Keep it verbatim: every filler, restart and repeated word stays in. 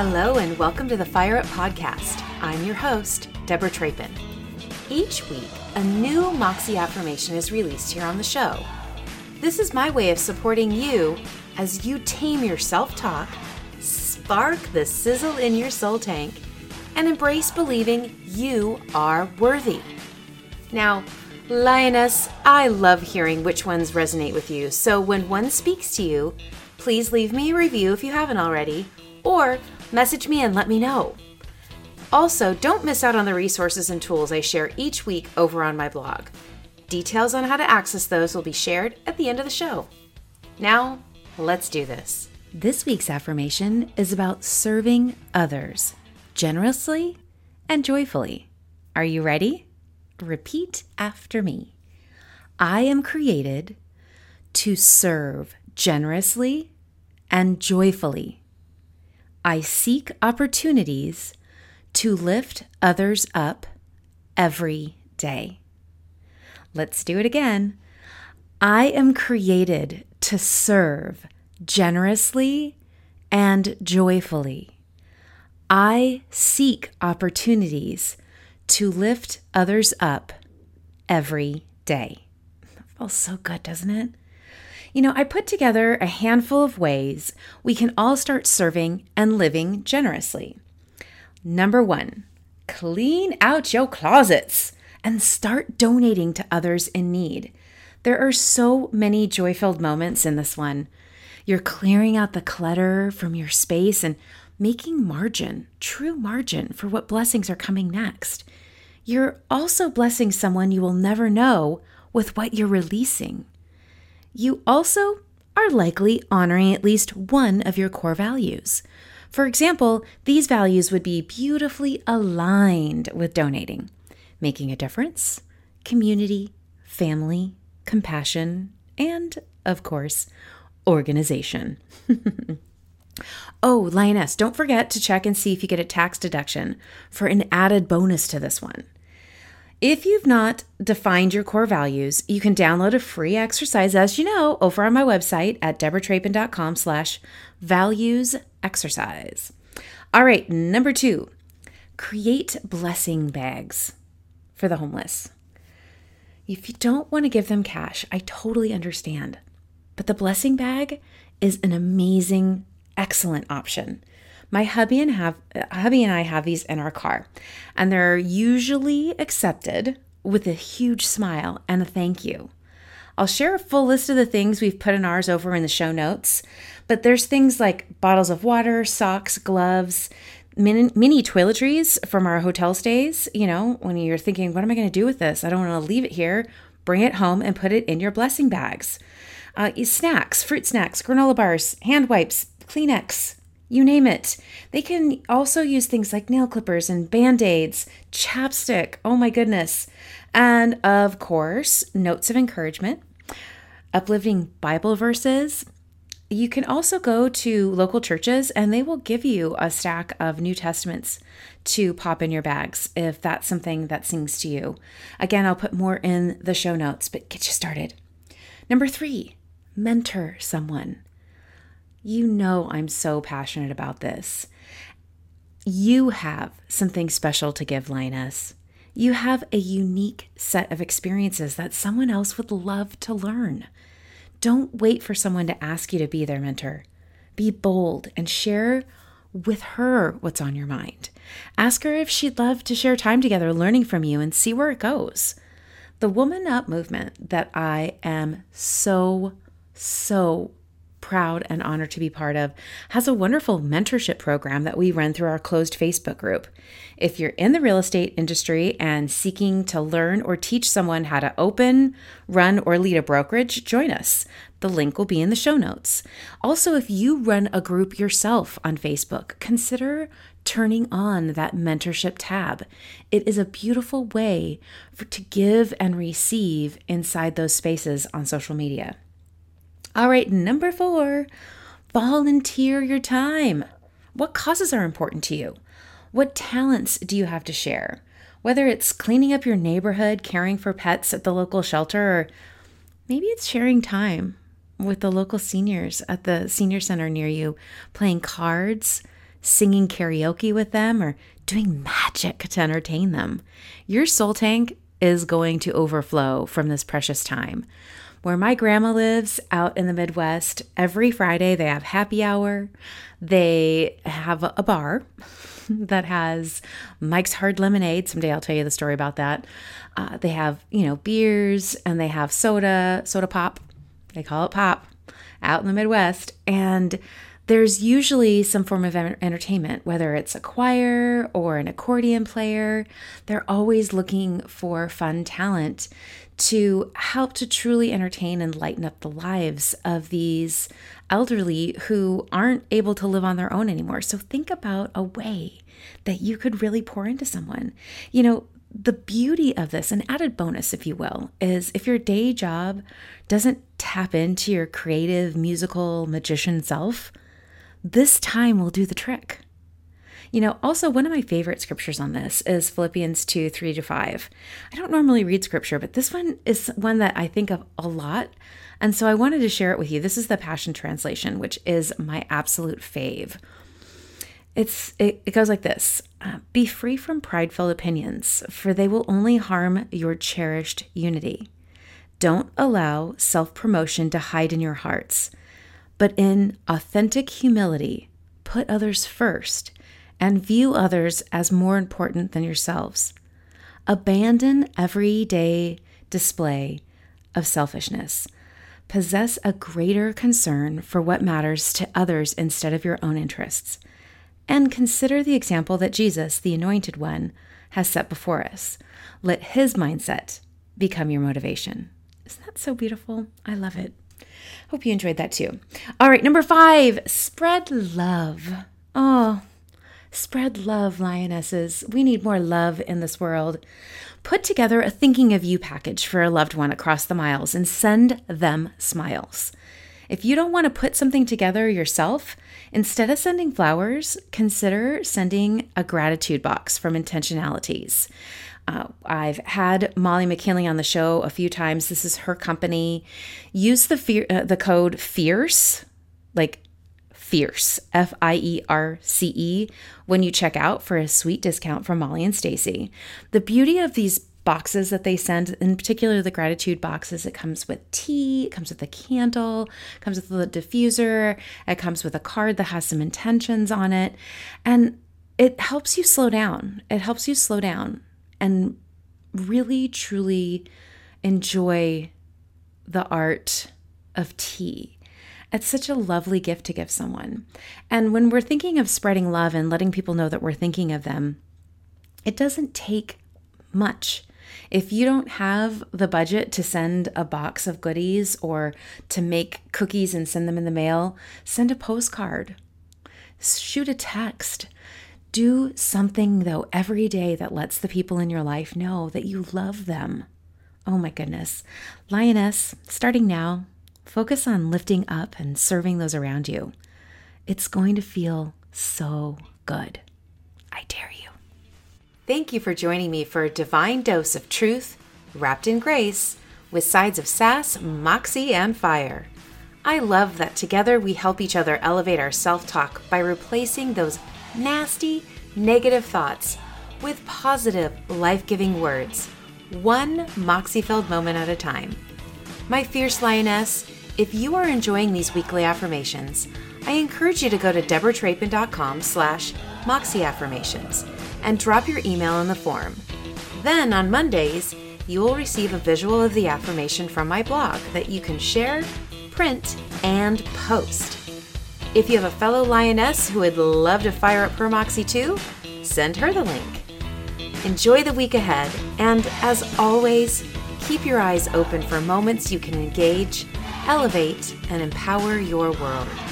Hello and welcome to the Fire Up Podcast. I'm your host, Debra Trapani. Each week, a new Moxie affirmation is released here on the show. This is my way of supporting you as you tame your self-talk, spark the sizzle in your soul tank, and embrace believing you are worthy. Now, Lioness, I love hearing which ones resonate with you, so when one speaks to you, please leave me a review if you haven't already, or message me and let me know. Also, don't miss out on the resources and tools I share each week over on my blog. Details on how to access those will be shared at the end of the show. Now, let's do this. This week's affirmation is about serving others generously and joyfully. Are you ready? Repeat after me. I am created to serve generously and joyfully. I seek opportunities to lift others up every day. Let's do it again. I am created to serve generously and joyfully. I seek opportunities to lift others up every day. That feels so good, doesn't it? You know, I put together a handful of ways we can all start serving and living generously. Number one, clean out your closets and start donating to others in need. There are so many joy-filled moments in this one. You're clearing out the clutter from your space and making margin, true margin, for what blessings are coming next. You're also blessing someone you will never know with what you're releasing. You also are likely honoring at least one of your core values. For example, these values would be beautifully aligned with donating, making a difference, community, family, compassion, and, of course, organization. Oh, Lioness, don't forget to check and see if you get a tax deduction for an added bonus to this one. If you've not defined your core values, you can download a free exercise, as you know, over on my website at debratrapen.com slash values exercise. All right, number two, create blessing bags for the homeless. If you don't want to give them cash, I totally understand, but the blessing bag is an amazing, excellent option. My hubby and have hubby and I have these in our car, and they're usually accepted with a huge smile and a thank you. I'll share a full list of the things we've put in ours over in the show notes, but there's things like bottles of water, socks, gloves, mini, mini toiletries from our hotel stays. You know, when you're thinking, what am I going to do with this? I don't want to leave it here. Bring it home and put it in your blessing bags. Uh, snacks, fruit snacks, granola bars, hand wipes, Kleenex. You name it. They can also use things like nail clippers and Band-Aids, chapstick, oh my goodness, and of course, notes of encouragement, uplifting Bible verses. You can also go to local churches and they will give you a stack of New Testaments to pop in your bags if that's something that sings to you. Again, I'll put more in the show notes, but get you started. Number three, mentor someone. You know I'm so passionate about this. You have something special to give, Lioness. You have a unique set of experiences that someone else would love to learn. Don't wait for someone to ask you to be their mentor. Be bold and share with her what's on your mind. Ask her if she'd love to share time together learning from you and see where it goes. The Woman Up movement that I am so, so proud and honored to be part of has a wonderful mentorship program that we run through our closed Facebook group. If you're in the real estate industry and seeking to learn or teach someone how to open, run, or lead a brokerage, join us. The link will be in the show notes. Also, if you run a group yourself on Facebook, consider turning on that mentorship tab. It is a beautiful way for, to give and receive inside those spaces on social media. All right, number four, volunteer your time. What causes are important to you? What talents do you have to share? Whether it's cleaning up your neighborhood, caring for pets at the local shelter, or maybe it's sharing time with the local seniors at the senior center near you, playing cards, singing karaoke with them, or doing magic to entertain them. Your soul tank is going to overflow from this precious time. Where my grandma lives out in the Midwest, every Friday they have happy hour. They have a bar that has Mike's Hard Lemonade. Someday I'll tell you the story about that. Uh, they have, you know, beers, and they have soda, soda pop. They call it pop out in the Midwest. And there's usually some form of entertainment, whether it's a choir or an accordion player. They're always looking for fun talent to help to truly entertain and lighten up the lives of these elderly who aren't able to live on their own anymore. So think about a way that you could really pour into someone. You know, the beauty of this, an added bonus, if you will, is if your day job doesn't tap into your creative, musical, magician self, this time will do the trick. You know, also one of my favorite scriptures on this is Philippians two, three to five. I don't normally read scripture, but this one is one that I think of a lot. And so I wanted to share it with you. This is the Passion Translation, which is my absolute fave. It's It, it goes like this. Uh, Be free from prideful opinions, for they will only harm your cherished unity. Don't allow self-promotion to hide in your hearts, but in authentic humility, put others first and view others as more important than yourselves. Abandon everyday display of selfishness. Possess a greater concern for what matters to others instead of your own interests. And consider the example that Jesus, the Anointed One, has set before us. Let his mindset become your motivation. Isn't that so beautiful? I love it. Hope you enjoyed that too. All right, number five, spread love. Oh, spread love, lionesses. We need more love in this world. Put together a thinking of you package for a loved one across the miles and send them smiles. If you don't want to put something together yourself, instead of sending flowers, consider sending a gratitude box from Intentionalities. Uh, I've had Molly McKinley on the show a few times. This is her company. Use the fear, uh, the code FIERCE, like FIERCE, F I E R C E, when you check out for a sweet discount from Molly and Stacy. The beauty of these boxes that they send, in particular the gratitude boxes, it comes with tea, it comes with a candle, it comes with a diffuser, it comes with a card that has some intentions on it, and it helps you slow down. It helps you slow down and really, truly enjoy the art of tea. It's such a lovely gift to give someone. And when we're thinking of spreading love and letting people know that we're thinking of them, it doesn't take much. If you don't have the budget to send a box of goodies or to make cookies and send them in the mail, send a postcard, shoot a text, do something though every day that lets the people in your life know that you love them. Oh my goodness. Lioness, starting now, focus on lifting up and serving those around you. It's going to feel so good. I dare you. Thank you for joining me for a divine dose of truth wrapped in grace with sides of sass, moxie, and fire. I love that together we help each other elevate our self-talk by replacing those nasty, negative thoughts with positive, life-giving words, one moxie-filled moment at a time. My fierce lioness, if you are enjoying these weekly affirmations, I encourage you to go to debratrapen.com slash moxieaffirmations and drop your email in the form. Then on Mondays, you will receive a visual of the affirmation from my blog that you can share, print, and post. If you have a fellow lioness who would love to fire up her moxie too, send her the link. Enjoy the week ahead, and as always, keep your eyes open for moments you can engage, elevate, and empower your world.